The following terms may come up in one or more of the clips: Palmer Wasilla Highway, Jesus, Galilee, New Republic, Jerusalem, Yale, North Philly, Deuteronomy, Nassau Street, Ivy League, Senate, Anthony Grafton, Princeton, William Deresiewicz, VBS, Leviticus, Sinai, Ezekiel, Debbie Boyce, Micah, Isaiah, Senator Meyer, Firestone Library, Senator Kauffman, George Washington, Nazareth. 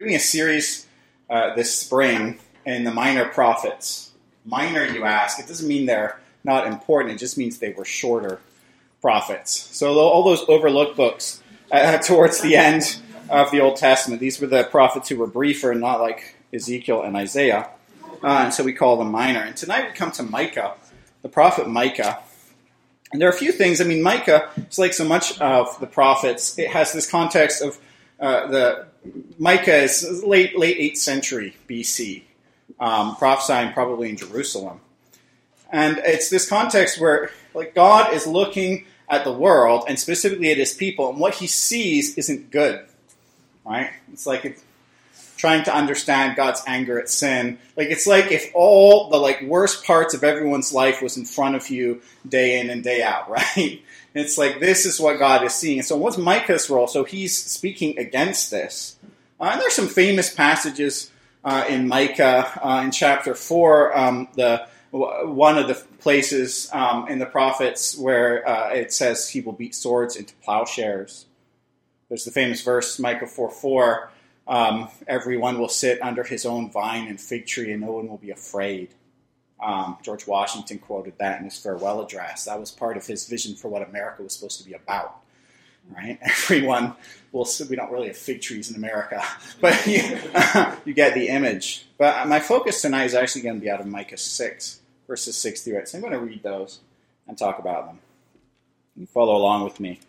Doing a series this spring in the minor prophets. Minor, you ask. It doesn't mean they're not important. It just means they were shorter prophets. So all those overlooked books towards the end of the Old Testament, these were the prophets who were briefer and not like Ezekiel and Isaiah. And so we call them minor. And tonight we come to Micah, the prophet Micah. And there are a few things. I mean, Micah is like so much of the prophets. It has this context of Micah is late 8th century BC, prophesying probably in Jerusalem. And it's this context where like God is looking at the world and specifically at his people, and what he sees isn't good, right? It's like it's trying to understand God's anger at sin. Like it's like if all the like worst parts of everyone's life was in front of you day in and day out, right? It's like, this is what God is seeing. And so what's Micah's role? So he's speaking against this. And there's some famous passages in Micah in chapter 4, one of the places in the prophets where it says he will beat swords into plowshares. There's the famous verse, Micah 4:4, everyone will sit under his own vine and fig tree and no one will be afraid. George Washington quoted that in his farewell address. That was part of his vision for what America was supposed to be about, right? Everyone, well, we don't really have fig trees in America, but you get the image. But my focus tonight is actually going to be out of Micah 6, verses 6 through 8. So I'm going to read those and talk about them. You follow along with me.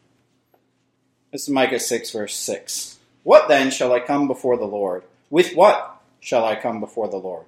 This is Micah 6, verse 6. What then shall I come before the Lord? With what shall I come before the Lord?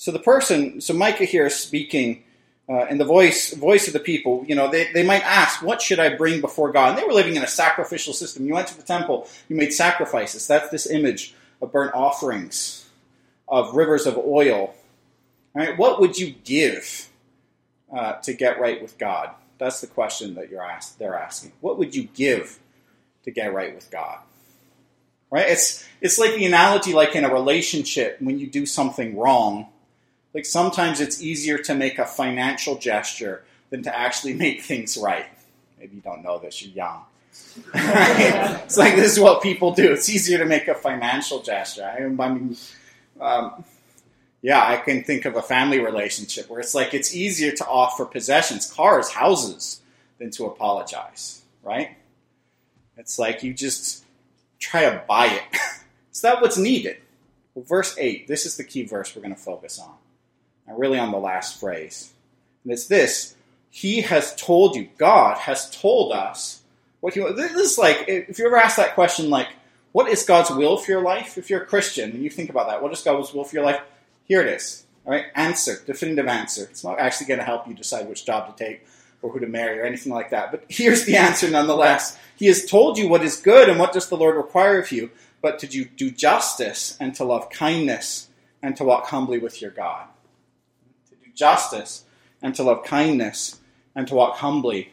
So Micah here is speaking in the voice of the people. You know, they might ask, what should I bring before God? And they were living in a sacrificial system. You went to the temple, you made sacrifices. That's this image of burnt offerings, of rivers of oil. All right, what would you give to get right with God? That's the question that they're asking. What would you give to get right with God? Right? It's like the analogy like in a relationship when you do something wrong. Like sometimes it's easier to make a financial gesture than to actually make things right. Maybe you don't know this, you're young. It's like this is what people do. It's easier to make a financial gesture. I mean, I can think of a family relationship where it's like it's easier to offer possessions, cars, houses, than to apologize, right? It's like you just try to buy it. Is that what's needed? Well, verse 8, this is the key verse we're going to focus on. And really on the last phrase. And it's this, he has told you, God has told us what he wants. This is like, if you ever ask that question, like, what is God's will for your life? If you're a Christian and you think about that, what is God's will for your life? Here it is. All right, answer, definitive answer. It's not actually going to help you decide which job to take or who to marry or anything like that. But here's the answer nonetheless. He has told you what is good and what does the Lord require of you, but to do justice and to love kindness and to walk humbly with your God. Justice and to love kindness and to walk humbly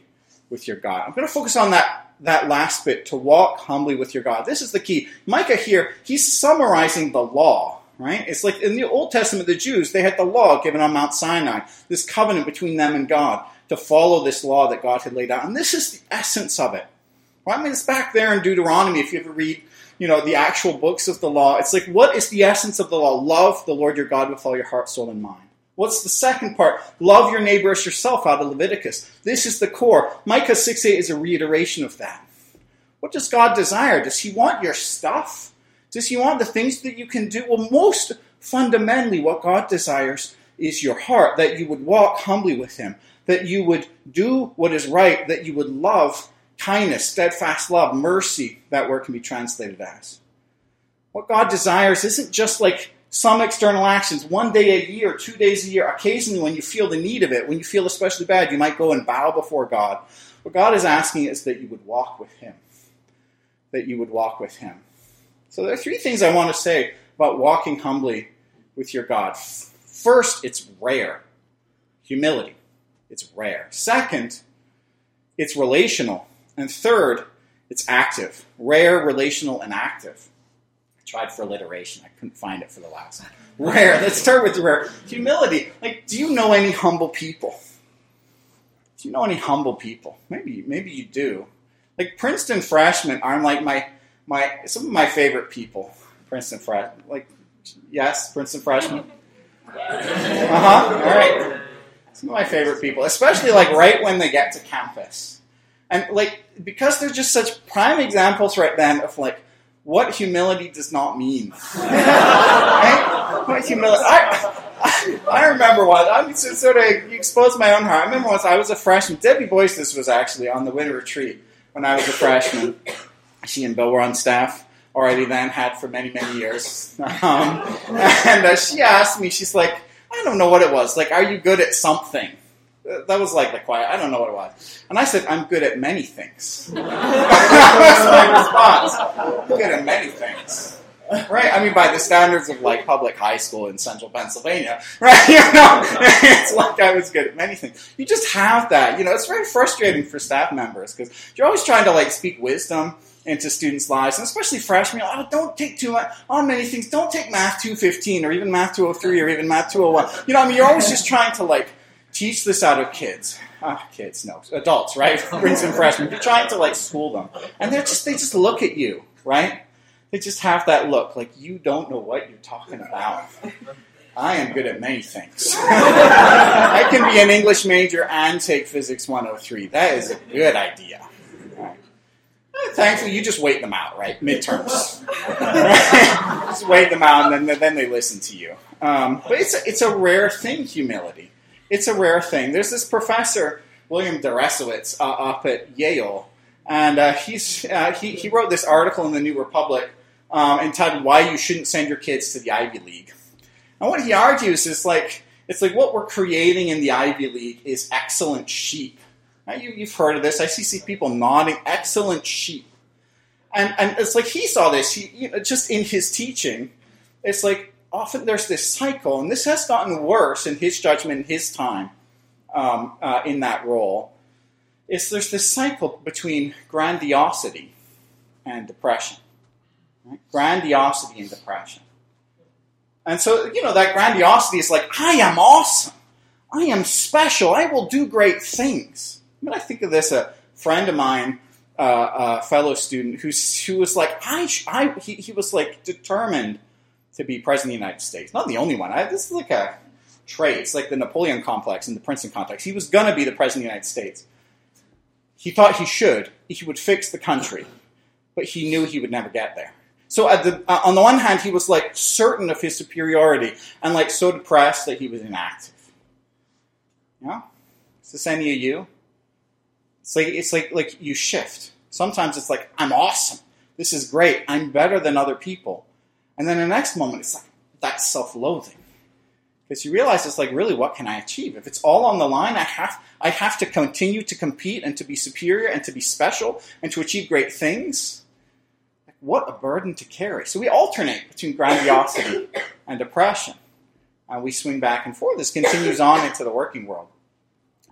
with your God. I'm going to focus on that last bit, to walk humbly with your God. This is the key. Micah here, he's summarizing the law, right? It's like in the Old Testament, the Jews, they had the law given on Mount Sinai, this covenant between them and God to follow this law that God had laid out. And this is the essence of it. Well, I mean, it's back there in Deuteronomy, if you ever read, you know, the actual books of the law. It's like, what is the essence of the law? Love the Lord your God with all your heart, soul, and mind. What's the second part? Love your neighbor as yourself out of Leviticus. This is the core. Micah 6:8 is a reiteration of that. What does God desire? Does he want your stuff? Does he want the things that you can do? Well, most fundamentally, what God desires is your heart, that you would walk humbly with him, that you would do what is right, that you would love kindness, steadfast love, mercy, that word can be translated as. What God desires isn't just like some external actions, one day a year, 2 days a year, occasionally when you feel the need of it, when you feel especially bad, you might go and bow before God. What God is asking is that you would walk with him. That you would walk with him. So there are three things I want to say about walking humbly with your God. First, it's rare. Humility. It's rare. Second, it's relational. And third, it's active. Rare, relational, and active. I tried for alliteration. I couldn't find it for the last one. Rare. Let's start with the rare. Humility. Like, do you know any humble people? Do you know any humble people? Maybe you do. Like, Princeton freshmen are like some of my favorite people. Princeton freshmen. Like, yes, Princeton freshmen. All right. Some of my favorite people, especially like right when they get to campus. And like, because they're just such prime examples right then of like what humility does not mean. Right? What humility. I remember once, I'm sort of exposed my own heart. I remember once I was a freshman. Debbie Boyce, this was actually on the winter retreat when I was a freshman. She and Bill were on staff already then, had for many, many years. And she asked me, she's like, I don't know what it was. Like, are you good at something? That was like the quiet. I don't know what it was. And I said, I'm good at many things. That was my response. I'm good at many things. Right? I mean, by the standards of like public high school in central Pennsylvania. Right? You know, it's like I was good at many things. You just have that. You know, it's very frustrating for staff members because you're always trying to like speak wisdom into students' lives, and especially freshmen, oh, don't take too much on many things. Don't take Math 215 or even Math 203 or even Math 201. You know, I mean, you're always just trying to like teach this out of kids. Adults, right? Princeton freshmen. You're trying to like school them, and they just look at you, right? They just have that look, like you don't know what you're talking about. I am good at many things. I can be an English major and take Physics 103. That is a good idea. Thankfully, you just wait them out, right? Midterms. Right? Just wait them out, and then they listen to you. But it's a rare thing, humility. It's a rare thing. There's this professor, William Deresiewicz, up at Yale, and he wrote this article in the New Republic entitled "Why You Shouldn't Send Your Kids to the Ivy League." And what he argues is like it's like what we're creating in the Ivy League is excellent sheep. Now, you've heard of this. I see people nodding. Excellent sheep. And it's like he saw this. He, you know, just in his teaching, it's like often there's this cycle, and this has gotten worse in his judgment, in his time in that role. There's this cycle between grandiosity and depression. Right? Grandiosity and depression. And so, you know, that grandiosity is like, I am awesome. I am special. I will do great things. But I think of this, a friend of mine, a fellow student, who was like, he was like determined to be president of the United States. Not the only one. This is like a trait. It's like the Napoleon complex in the Princeton context. He was going to be the president of the United States. He thought he should. He would fix the country. But he knew he would never get there. So on the one hand, he was like certain of his superiority and like so depressed that he was inactive. You know? Is this any of you? It's like you shift. Sometimes it's like, I'm awesome. This is great. I'm better than other people. And then the next moment, it's like, that's self-loathing. Because you realize it's like, really, what can I achieve? If it's all on the line, I have to continue to compete and to be superior and to be special and to achieve great things. Like, what a burden to carry. So we alternate between grandiosity and depression. And we swing back and forth. This continues on into the working world.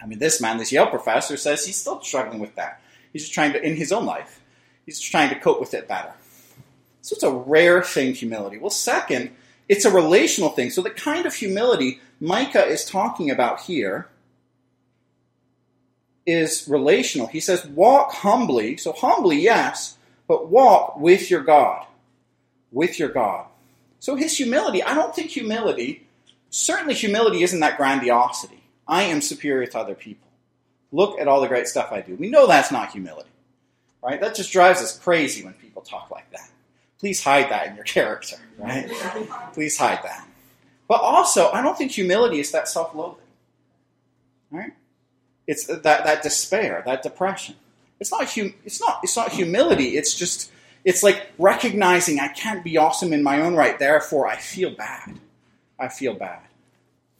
I mean, this man, this Yale professor, says he's still struggling with that. He's just trying to, in his own life, he's just trying to cope with it better. So it's a rare thing, humility. Well, second, it's a relational thing. So the kind of humility Micah is talking about here is relational. He says, walk humbly. So humbly, yes, but walk with your God. With your God. So his humility, I don't think humility, certainly humility isn't that grandiosity. I am superior to other people. Look at all the great stuff I do. We know that's not humility, right? That just drives us crazy when people talk like that. Please hide that in your character, right? Please hide that. But also, I don't think humility is that self-loathing, right? It's that despair, that depression. It's not humility. It's like recognizing I can't be awesome in my own right. Therefore, I feel bad. I feel bad.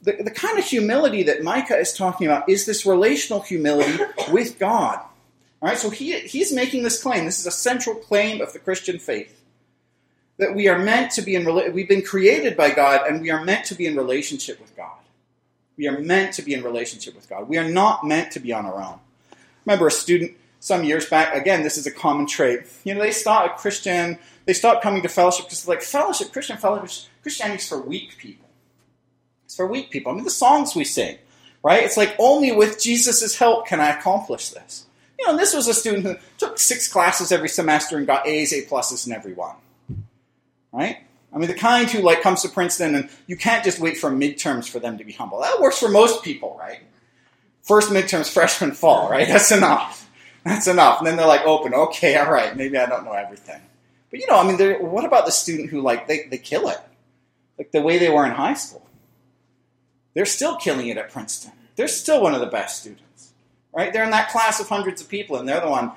The kind of humility that Micah is talking about is this relational humility with God. All right, so he's making this claim. This is a central claim of the Christian faith. that we are meant to be in, we've been created by God, and we are meant to be in relationship with God. We are meant to be in relationship with God. We are not meant to be on our own. Remember a student some years back, again, this is a common trait. You know, they stopped Christian, they stopped coming to fellowship because they're like, fellowship, Christianity's for weak people. It's for weak people. I mean, the songs we sing, right? It's like, only with Jesus' help can I accomplish this. You know, and this was a student who took 6 classes every semester and got A's, A+'s in every one. Right? I mean, the kind who like comes to Princeton and you can't just wait for midterms for them to be humble. That works for most people, right? First midterms, freshman fall, right? That's enough. That's enough. And then they're like, open, okay, all right, maybe I don't know everything. But you know, I mean, what about the student who like, they kill it? Like the way they were in high school. They're still killing it at Princeton. They're still one of the best students, right? They're in that class of hundreds of people and they're the one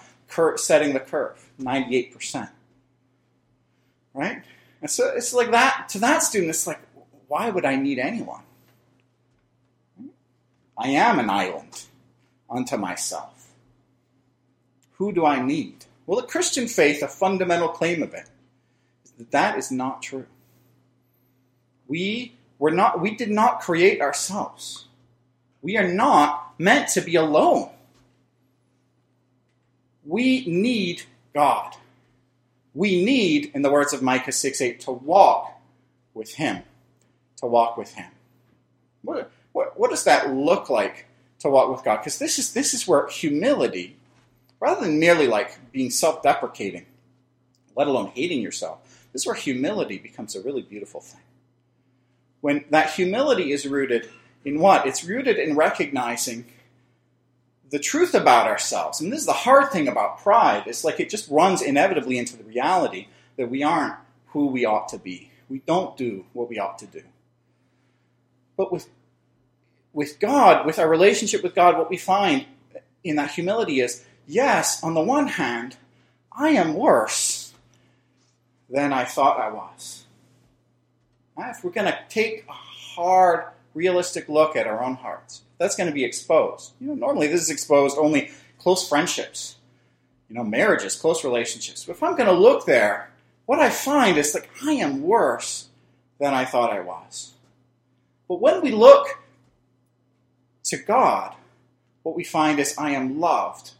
setting the curve, 98%, right? And so it's like that, to that student, it's like, why would I need anyone? I am an island unto myself. Who do I need? Well, the Christian faith, a fundamental claim of it, is that that is not true. We did not create ourselves. We are not meant to be alone. We need God. We need, in the words of Micah 6:8, to walk with him. To walk with him. What does that look like to walk with God? Because this is where humility, rather than merely like being self-deprecating, let alone hating yourself, this is where humility becomes a really beautiful thing. When that humility is rooted in what? It's rooted in recognizing the truth about ourselves. And this is the hard thing about pride. It's like it just runs inevitably into the reality that we aren't who we ought to be. We don't do what we ought to do. But with God, with our relationship with God, what we find in that humility is, yes, on the one hand, I am worse than I thought I was. If we're going to take a hard, realistic look at our own hearts, that's going to be exposed. You know, normally this is exposed only close friendships, you know, marriages, close relationships. But if I'm going to look there, what I find is like I am worse than I thought I was. But when we look to God, what we find is I am loved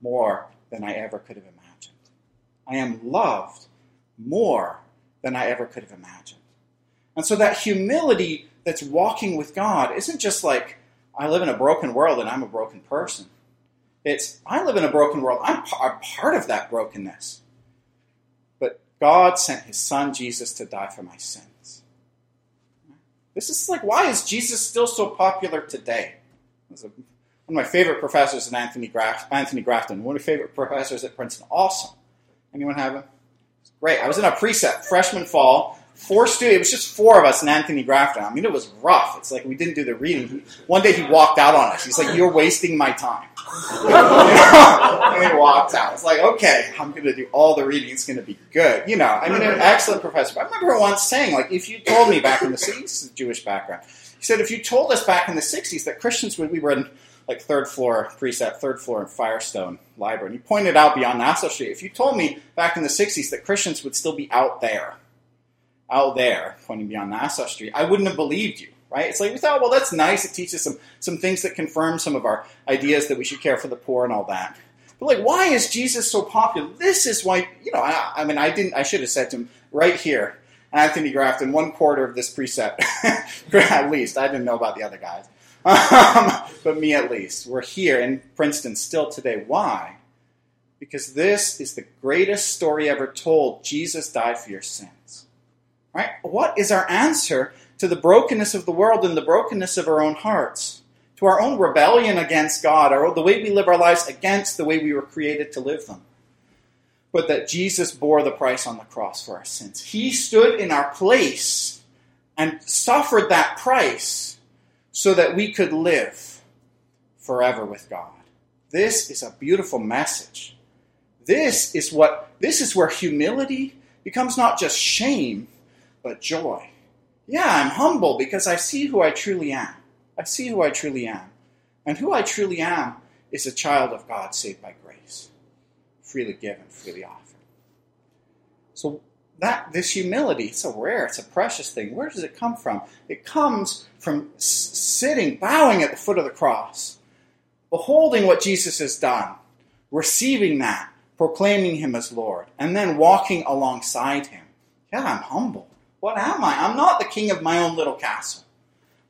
more than I ever could have imagined. I am loved more than I ever could have imagined. And so that humility that's walking with God isn't just like, I live in a broken world and I'm a broken person. It's, I live in a broken world. I'm part of that brokenness. But God sent his son, Jesus, to die for my sins. This is like, why is Jesus still so popular today? One of my favorite professors is Anthony Grafton, one of my favorite professors at Princeton. Awesome. Anyone have him? Great. I was in a precept freshman fall. It was just 4 of us and Anthony Grafton. I mean, it was rough. It's like we didn't do the reading. One day he walked out on us. He's like, you're wasting my time. And he walked out. It's like, okay, I'm going to do all the reading. It's going to be good. You know, I mean, an excellent professor. I remember once saying, like, if you told me back in the 60s, Jewish background, he said, if you told us back in the 60s that Christians would, we were in, like, third floor in Firestone Library. And he pointed out beyond Nassau Street, if you told me back in the 60s that Christians would still be out there, pointing beyond Nassau Street, I wouldn't have believed you, right? It's like, we thought, well, that's nice. It teaches some things that confirm some of our ideas that we should care for the poor and all that. But like, why is Jesus so popular? This is why, you know, I should have said to him right here, Anthony Grafton, 1/4 of this precept, at least. I didn't know about the other guys. But me at least. We're here in Princeton still today. Why? Because this is the greatest story ever told. Jesus died for your sins. Right? What is our answer to the brokenness of the world and the brokenness of our own hearts, to our own rebellion against God, the way we live our lives against the way we were created to live them? But that Jesus bore the price on the cross for our sins. He stood in our place and suffered that price so that we could live forever with God. This is a beautiful message. This is where humility becomes not just shame, but joy. Yeah, I'm humble because I see who I truly am. I see who I truly am. And who I truly am is a child of God saved by grace, freely given, freely offered. So this humility, it's so rare, it's a precious thing. Where does it come from? It comes from sitting, bowing at the foot of the cross, beholding what Jesus has done, receiving that, proclaiming him as Lord, and then walking alongside him. Yeah, I'm humble. What am I? I'm not the king of my own little castle.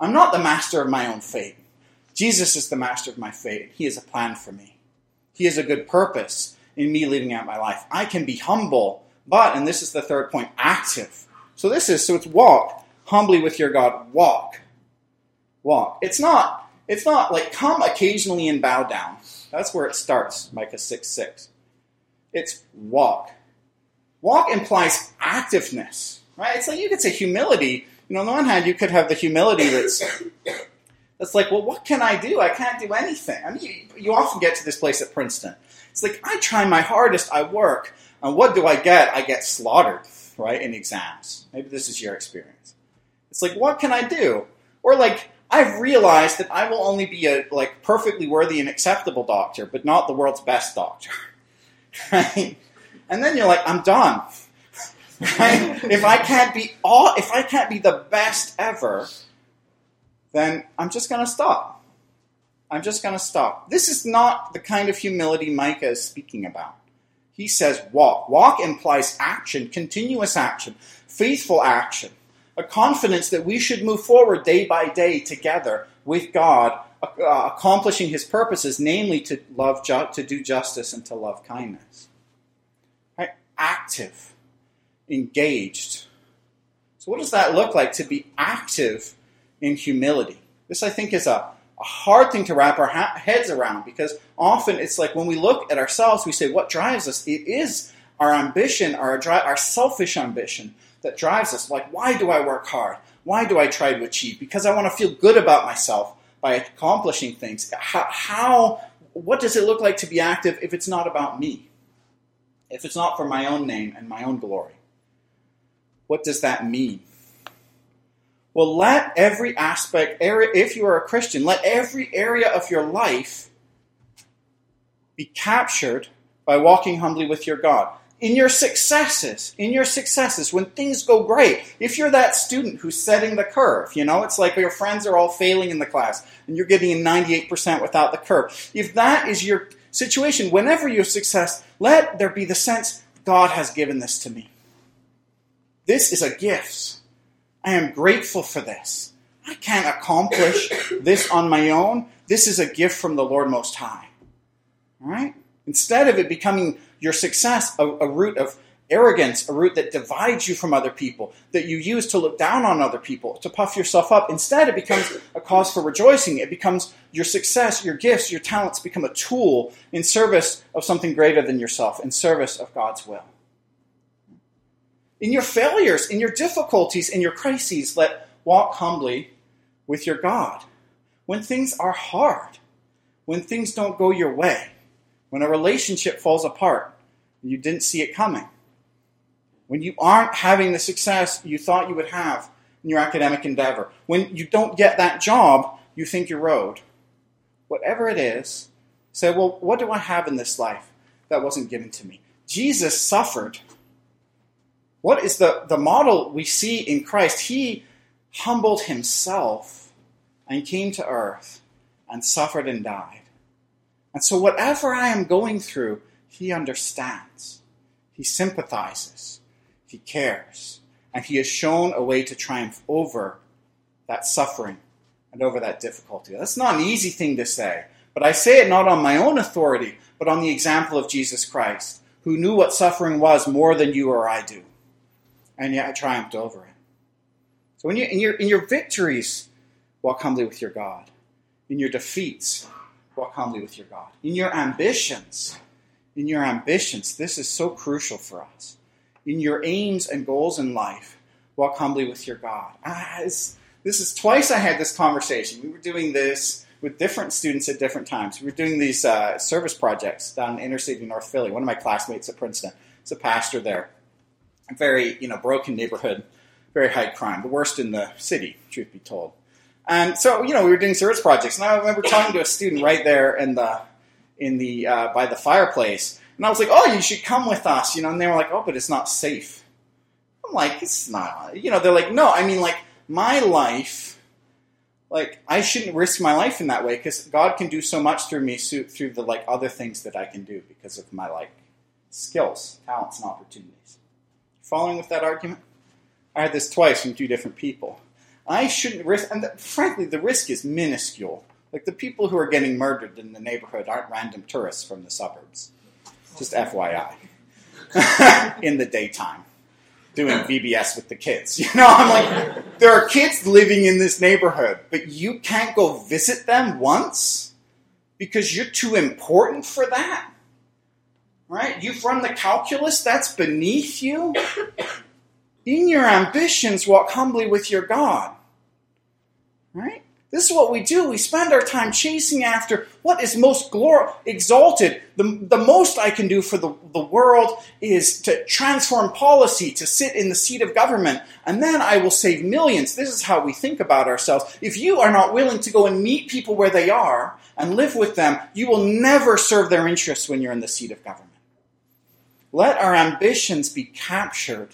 I'm not the master of my own fate. Jesus is the master of my fate. He has a plan for me. He has a good purpose in me living out my life. I can be humble, but, and this is the third point, active. So it's walk. Humbly with your God, walk. Walk. It's not like come occasionally and bow down. That's where it starts, Micah 6:6. It's walk. Walk implies activeness, right? It's like you could say humility. You know, on the one hand, you could have the humility that's like, well, what can I do? I can't do anything. I mean, you often get to this place at Princeton. It's like, I try my hardest, I work, and what do I get? I get slaughtered, right, in exams. Maybe this is your experience. It's like, what can I do? Or like, I've realized that I will only be a like perfectly worthy and acceptable doctor, but not the world's best doctor. Right? And then you're like, I'm done. Right? If I can't be the best ever, then I'm just going to stop. I'm just going to stop. This is not the kind of humility Micah is speaking about. He says walk. Walk implies action, continuous action, faithful action, a confidence that we should move forward day by day together with God, accomplishing his purposes, namely to love, to do justice, and to love kindness. Right? Active, engaged. So what does that look like, to be active in humility? This, I think, is a hard thing to wrap our heads around, because often it's like when we look at ourselves, we say, what drives us? It is our ambition, our selfish ambition that drives us. Like, why do I work hard? Why do I try to achieve? Because I want to feel good about myself by accomplishing things. What does it look like to be active if it's not about me? If it's not for my own name and my own glory? What does that mean? Well, let every aspect, if you are a Christian, let every area of your life be captured by walking humbly with your God. In your successes, when things go great, if you're that student who's setting the curve, you know, it's like your friends are all failing in the class and you're getting a 98% without the curve. If that is your situation, whenever you have success, let there be the sense, God has given this to me. This is a gift. I am grateful for this. I can't accomplish this on my own. This is a gift from the Lord Most High. All right? Instead of it becoming your success a root of arrogance, a root that divides you from other people, that you use to look down on other people, to puff yourself up. Instead, it becomes a cause for rejoicing. It becomes your success, your gifts, your talents become a tool in service of something greater than yourself, in service of God's will. In your failures, in your difficulties, in your crises, let walk humbly with your God. When things are hard, when things don't go your way, when a relationship falls apart and you didn't see it coming, when you aren't having the success you thought you would have in your academic endeavor, when you don't get that job you think you're owed, whatever it is, say, well, what do I have in this life that wasn't given to me? Jesus suffered. What is the model we see in Christ? He humbled himself and came to earth and suffered and died. And so whatever I am going through, he understands, he sympathizes, he cares, and he has shown a way to triumph over that suffering and over that difficulty. That's not an easy thing to say, but I say it not on my own authority, but on the example of Jesus Christ, who knew what suffering was more than you or I do, and yet triumphed over it. So in your victories, walk humbly with your God. In your defeats, walk humbly with your God. In your ambitions, this is so crucial for us. In your aims and goals in life, walk humbly with your God. This is twice I had this conversation. We were doing this with different students at different times. We were doing these service projects down in inner city North Philly. One of my classmates at Princeton is a pastor there. A very, broken neighborhood, very high crime, the worst in the city, truth be told. And so, we were doing service projects, and I remember talking to a student right there in the by the fireplace, and I was like, "Oh, you should come with us," and they were like, "Oh, but it's not safe." I'm like, it's not, you know, they're like, no, I mean, like, my life, like, I shouldn't risk my life in that way, because God can do so much through me, through the, like, other things that I can do because of my, like, skills, talents, and opportunities. Following with that argument? I had this twice from two different people. I shouldn't risk, and frankly, the risk is minuscule. Like, the people who are getting murdered in the neighborhood aren't random tourists from the suburbs. Just FYI. In the daytime. Doing VBS with the kids. You know, I'm like, there are kids living in this neighborhood, but you can't go visit them once because you're too important for that. Right? You've run the calculus. That's beneath you. In your ambitions, walk humbly with your God. Right? This is what we do. We spend our time chasing after what is most exalted. The most I can do for the world is to transform policy, to sit in the seat of government, and then I will save millions. This is how we think about ourselves. If you are not willing to go and meet people where they are and live with them, you will never serve their interests when you're in the seat of government. Let our ambitions be captured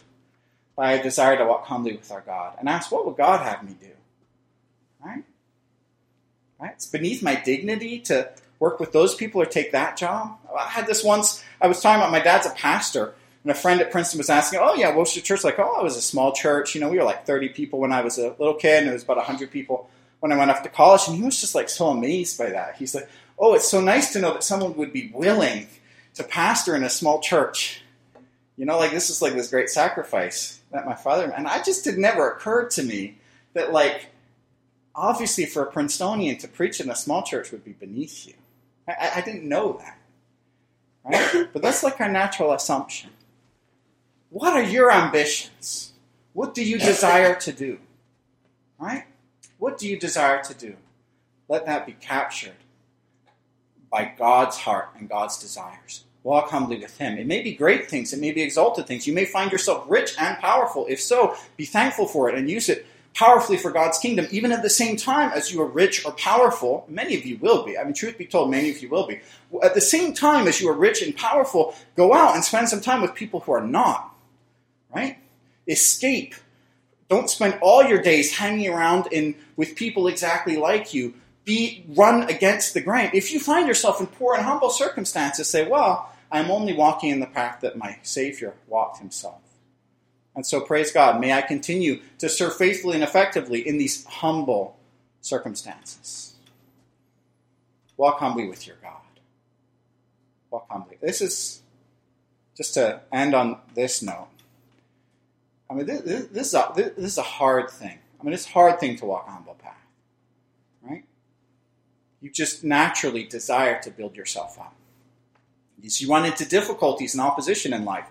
by a desire to walk humbly with our God and ask, what would God have me do? Right? Right? It's beneath my dignity to work with those people or take that job. I had this once. I was talking about my dad's a pastor, and a friend at Princeton was asking, oh, yeah, what's your church like? Oh, it was a small church. You know, we were like 30 people when I was a little kid, and it was about 100 people when I went off to college. And he was just like so amazed by that. He's like, oh, it's so nice to know that someone would be willing to pastor in a small church. You know, like this is like this great sacrifice that my father, and I just, it never occurred to me that like, obviously, for a Princetonian to preach in a small church would be beneath you. I didn't know that. Right? But that's like our natural assumption. What are your ambitions? What do you desire to do? Right? What do you desire to do? Let that be captured by God's heart and God's desires. Walk humbly with him. It may be great things. It may be exalted things. You may find yourself rich and powerful. If so, be thankful for it and use it powerfully for God's kingdom, even at the same time as you are rich or powerful. Many of you will be. I mean, truth be told, many of you will be. At the same time as you are rich and powerful, go out and spend some time with people who are not. Right? Escape. Don't spend all your days hanging around with people exactly like you. Run against the grain. If you find yourself in poor and humble circumstances, say, well, I'm only walking in the path that my Savior walked himself. And so praise God, may I continue to serve faithfully and effectively in these humble circumstances. Walk humbly with your God. Walk humbly. This is, just to end on this note, I mean, this is a hard thing. I mean, it's a hard thing to walk a humble path, right? You just naturally desire to build yourself up. As you run into difficulties and opposition in life,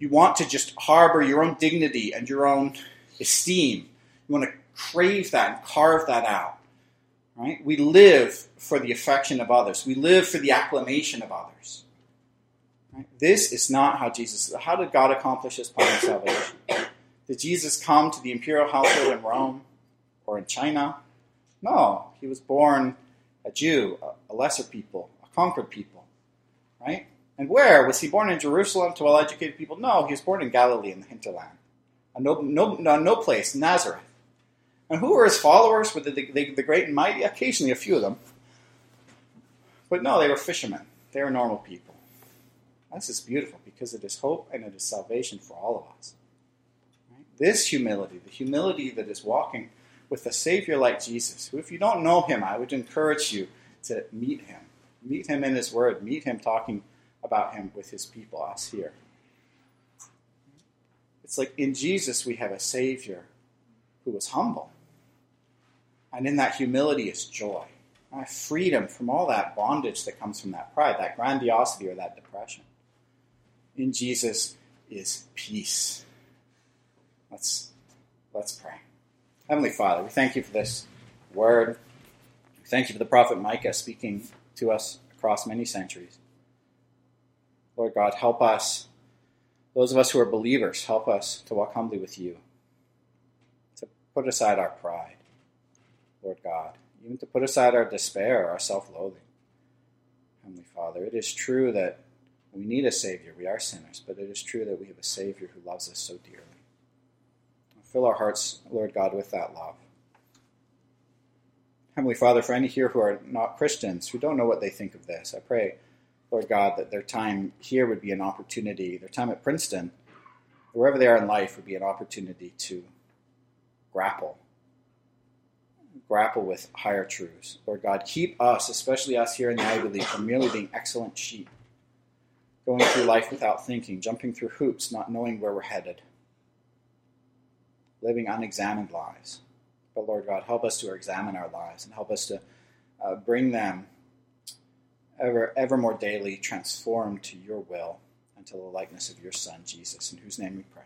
you want to just harbor your own dignity and your own esteem. You want to crave that and carve that out. Right? We live for the affection of others. We live for the acclamation of others. Right? This is not how Jesus... How did God accomplish his plan of salvation? Did Jesus come to the imperial household in Rome or in China? No. He was born a Jew, a lesser people, a conquered people. Right? And where? Was he born in Jerusalem to well-educated people? No, he was born in Galilee in the hinterland. No place, Nazareth. And who were his followers? Were the great and mighty? Occasionally a few of them. But no, they were fishermen. They were normal people. This is beautiful because it is hope and it is salvation for all of us. Right? This humility, the humility that is walking with a Savior like Jesus, who if you don't know him, I would encourage you to meet him. Meet him in his word. Meet him talking about him with his people, us here. It's like in Jesus we have a Savior who was humble. And in that humility is joy. Freedom from all that bondage that comes from that pride, that grandiosity or that depression. In Jesus is peace. Let's pray. Heavenly Father, we thank you for this word. We thank you for the prophet Micah speaking to us across many centuries. Lord God, help us, those of us who are believers, help us to walk humbly with you, to put aside our pride, Lord God, even to put aside our despair, our self-loathing. Heavenly Father, it is true that we need a Savior. We are sinners, but it is true that we have a Savior who loves us so dearly. Fill our hearts, Lord God, with that love. Heavenly Father, for any here who are not Christians, who don't know what they think of this, I pray, Lord God, that their time here would be an opportunity, their time at Princeton, wherever they are in life, would be an opportunity to grapple with higher truths. Lord God, keep us, especially us here in the Ivy League, from merely being excellent sheep, going through life without thinking, jumping through hoops, not knowing where we're headed, living unexamined lives. But Lord God, help us to examine our lives and help us to bring them ever more daily transformed to your will and to the likeness of your Son, Jesus, in whose name we pray.